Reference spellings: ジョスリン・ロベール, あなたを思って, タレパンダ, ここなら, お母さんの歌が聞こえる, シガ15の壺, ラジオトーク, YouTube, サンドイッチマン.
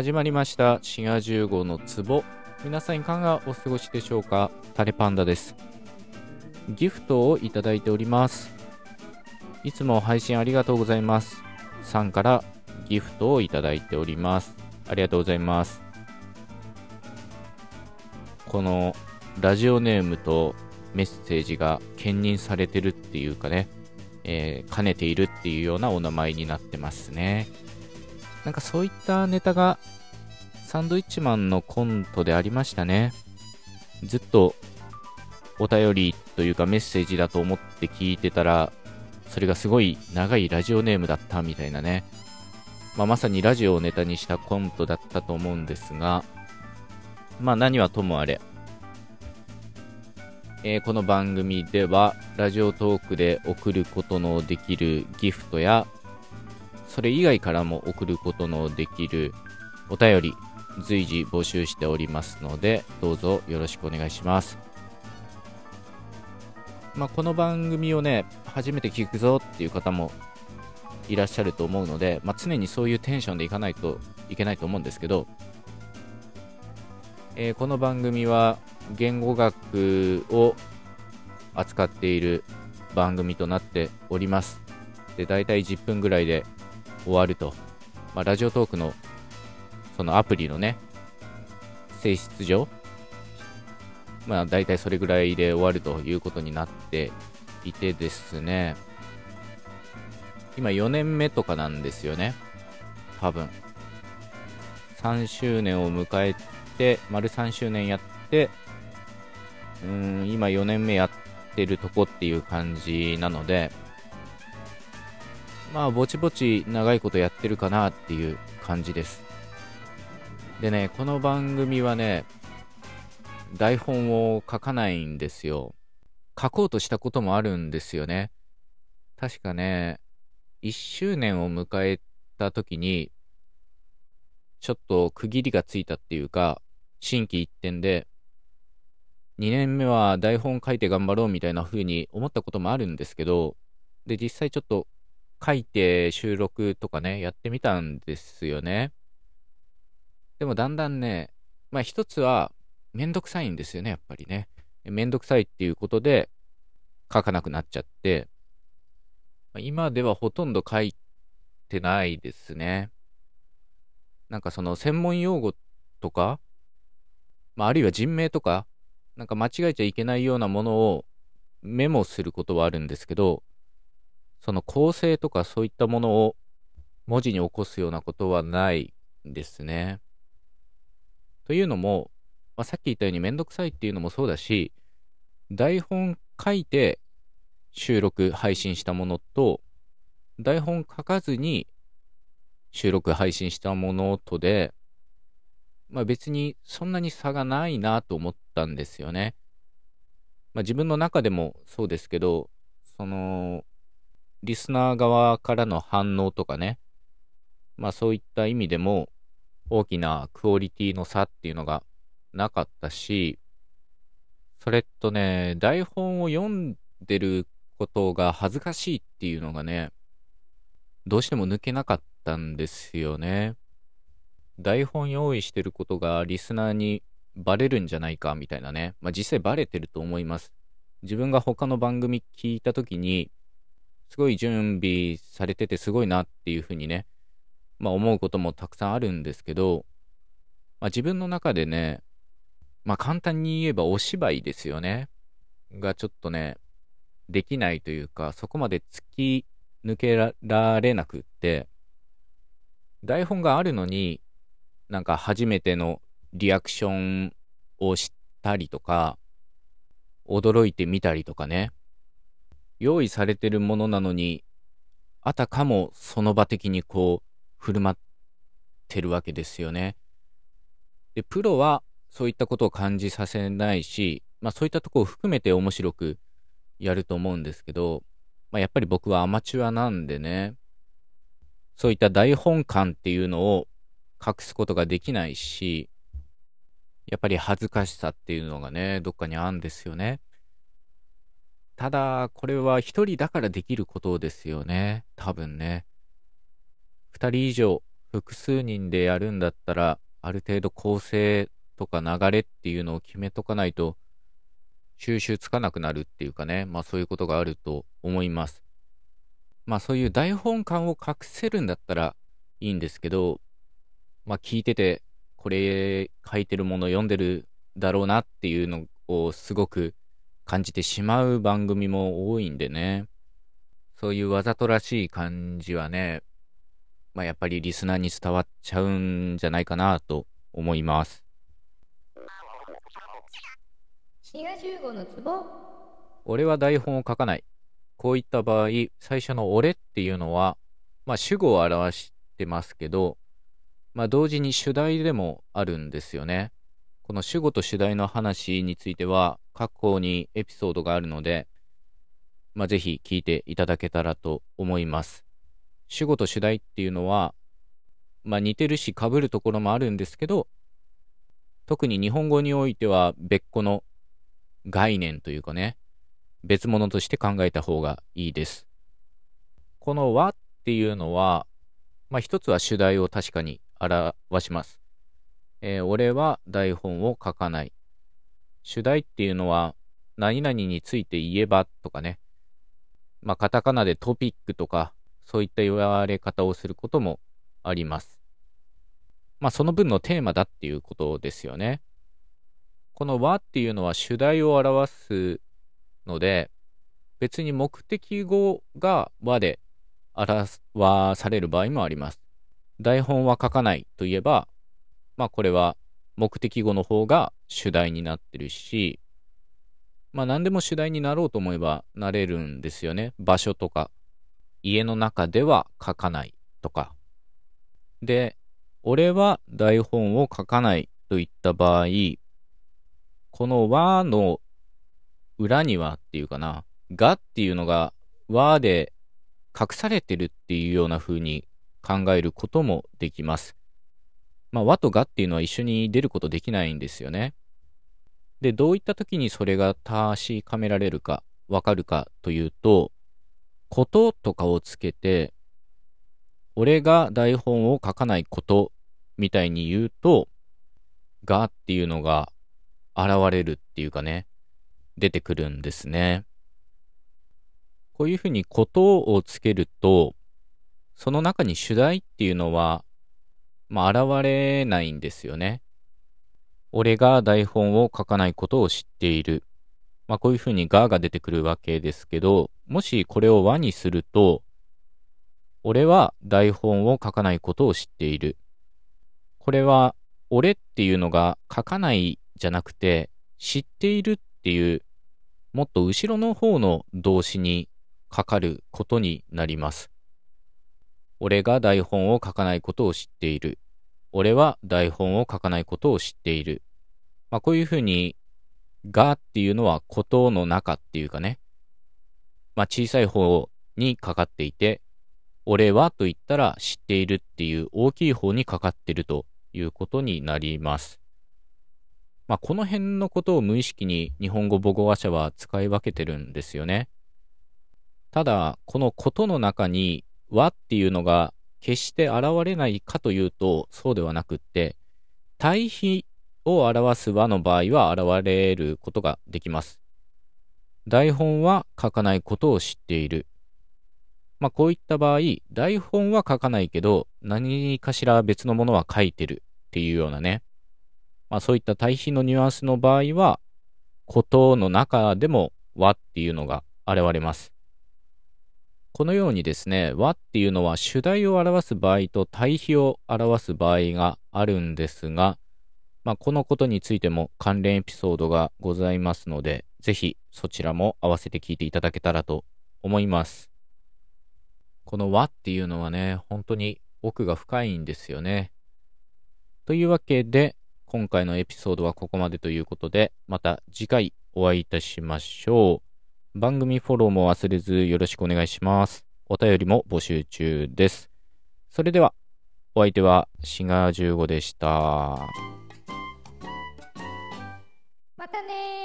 始まりました滋賀15の壺。皆さんいかがお過ごしでしょうか。タレパンダです。ギフトをいただいております。いつも配信ありがとうございます。さんからギフトをいただいております。ありがとうございます。このラジオネームとメッセージが兼任されてるっていうかね、兼ねているっていうようなお名前になってますね。なんかそういったネタがサンドイッチマンのコントでありましたね。ずっとお便りというかメッセージだと思って聞いてたら、それがすごい長いラジオネームだったみたいなね、まさにラジオをネタにしたコントだったと思うんですが、何はともあれ、この番組ではラジオトークで送ることのできるギフトや、それ以外からも送ることのできるお便り随時募集しておりますので、どうぞよろしくお願いします。この番組をね、初めて聞くぞっていう方もいらっしゃると思うので、常にそういうテンションでいかないといけないと思うんですけど、この番組は言語学を扱っている番組となっております。で、だいたい10分ぐらいで終わると、ラジオトークのそのアプリのね性質上、だいたいそれぐらいで終わるということになっていてですね、今4年目とかなんですよね。多分3周年を迎えて丸3周年やって、今4年目やってるとこっていう感じなので、ぼちぼち長いことやってるかなっていう感じです。でね、この番組はね、台本を書かないんですよ。書こうとしたこともあるんですよね。確かね、1周年を迎えた時にちょっと区切りがついたっていうか、心機一転で2年目は台本書いて頑張ろうみたいな風に思ったこともあるんですけど、で、実際ちょっと書いて収録とかねやってみたんですよね。でもだんだんね、一つはめんどくさいんですよね、やっぱりね。めんどくさいっていうことで書かなくなっちゃって、今ではほとんど書いてないですね。なんかその専門用語とか、あるいは人名とか、なんか間違えちゃいけないようなものをメモすることはあるんですけど、その構成とかそういったものを文字に起こすようなことはないですね。というのも、さっき言ったようにめんどくさいっていうのもそうだし、台本書いて収録配信したものと、台本書かずに収録配信したものとで、別にそんなに差がないなと思ったんですよね。自分の中でもそうですけど、そのリスナー側からの反応とかね、そういった意味でも大きなクオリティの差っていうのがなかったし、それとね、台本を読んでることが恥ずかしいっていうのがね、どうしても抜けなかったんですよね。台本用意してることがリスナーにバレるんじゃないかみたいなね、実際バレてると思います。自分が他の番組聞いたときに、すごい準備されててすごいなっていうふうにね、思うこともたくさんあるんですけど、自分の中でね、簡単に言えばお芝居ですよねがちょっとねできないというか、そこまで突き抜けられなくって、台本があるのになんか初めてのリアクションをしたりとか、驚いてみたりとかね、用意されてるものなのに、あたかもその場的にこう振る舞ってるわけですよね。で、プロはそういったことを感じさせないし、そういったところを含めて面白くやると思うんですけど、やっぱり僕はアマチュアなんでね、そういった台本感っていうのを隠すことができないし、やっぱり恥ずかしさっていうのがね、どっかにあるんですよね。ただこれは一人だからできることですよね、多分ね。二人以上複数人でやるんだったら、ある程度構成とか流れっていうのを決めとかないと、収拾つかなくなるっていうかね、まあそういうことがあると思います。まあそういう台本感を隠せるんだったらいいんですけど、まあ聞いてて、これ書いてるもの読んでるだろうなっていうのをすごく感じてしまう番組も多いんでね、そういうわざとらしい感じはね、まあ、やっぱりリスナーに伝わっちゃうんじゃないかなと思います。シガ15の壺。俺は台本を書かない。こういった場合、最初の俺っていうのは、まあ、主語を表してますけど、まあ、同時に主題でもあるんですよね。この主語と主題の話については過去にエピソードがあるので、まあ、ぜひ聞いていただけたらと思います。主語と主題っていうのは、まあ、似てるし被るところもあるんですけど、特に日本語においては別個の概念というかね、別物として考えた方がいいです。この和っていうのは、まあ、一つは主題を確かに表します。俺は台本を書かない。主題っていうのは何々について言えばとかね、まあカタカナでトピックとかそういった言われ方をすることもあります。まあその分のテーマだっていうことですよね。この和っていうのは主題を表すので、別に目的語が和で表される場合もあります。台本は書かないといえば、まあこれは目的語の方が主題になってるし、まあ何でも主題になろうと思えばなれるんですよね。場所とか、家の中では書かないとか。で、俺は台本を書かないといった場合、この和の裏にはっていうかな、がっていうのが和で隠されてるっていうような風に考えることもできます。まあ、和とがっていうのは一緒に出ることできないんですよね。で、どういった時にそれが確かめられるか、わかるかというと、こととかをつけて、俺が台本を書かないことみたいに言うと、がっていうのが現れるっていうかね、出てくるんですね。こういうふうにことをつけると、その中に主題っていうのは、まあ、現れないんですよね。俺が台本を書かないことを知っている。まあ、こういうふうにがが出てくるわけですけど、もしこれを和にすると、俺は台本を書かないことを知っている。これは、俺っていうのが書かないじゃなくて、知っているっていう、もっと後ろの方の動詞にかかることになります。俺が台本を書かないことを知っている。俺は台本を書かないことを知っている。まあ、こういうふうに、がっていうのはことの中っていうかね。まあ、小さい方にかかっていて、俺はと言ったら知っているっていう大きい方にかかってるということになります。まあ、この辺のことを無意識に日本語母語話者は使い分けてるんですよね。ただ、このことの中に、和っていうのが決して現れないかというとそうではなくって、対比を表す和の場合は現れることができます。台本は書かないことを知っている。まあこういった場合、台本は書かないけど何かしら別のものは書いてるっていうようなね、まあそういった対比のニュアンスの場合はことの中でも和っていうのが現れます。このようにですね、和っていうのは主題を表す場合と対比を表す場合があるんですが、まあ、このことについても関連エピソードがございますので、ぜひそちらも合わせて聞いていただけたらと思います。この和っていうのはね、本当に奥が深いんですよね。というわけで、今回のエピソードはここまでということで、また次回お会いいたしましょう。番組フォローも忘れずよろしくお願いします。お便りも募集中です。それでは、お相手はシガ15でした。またねー。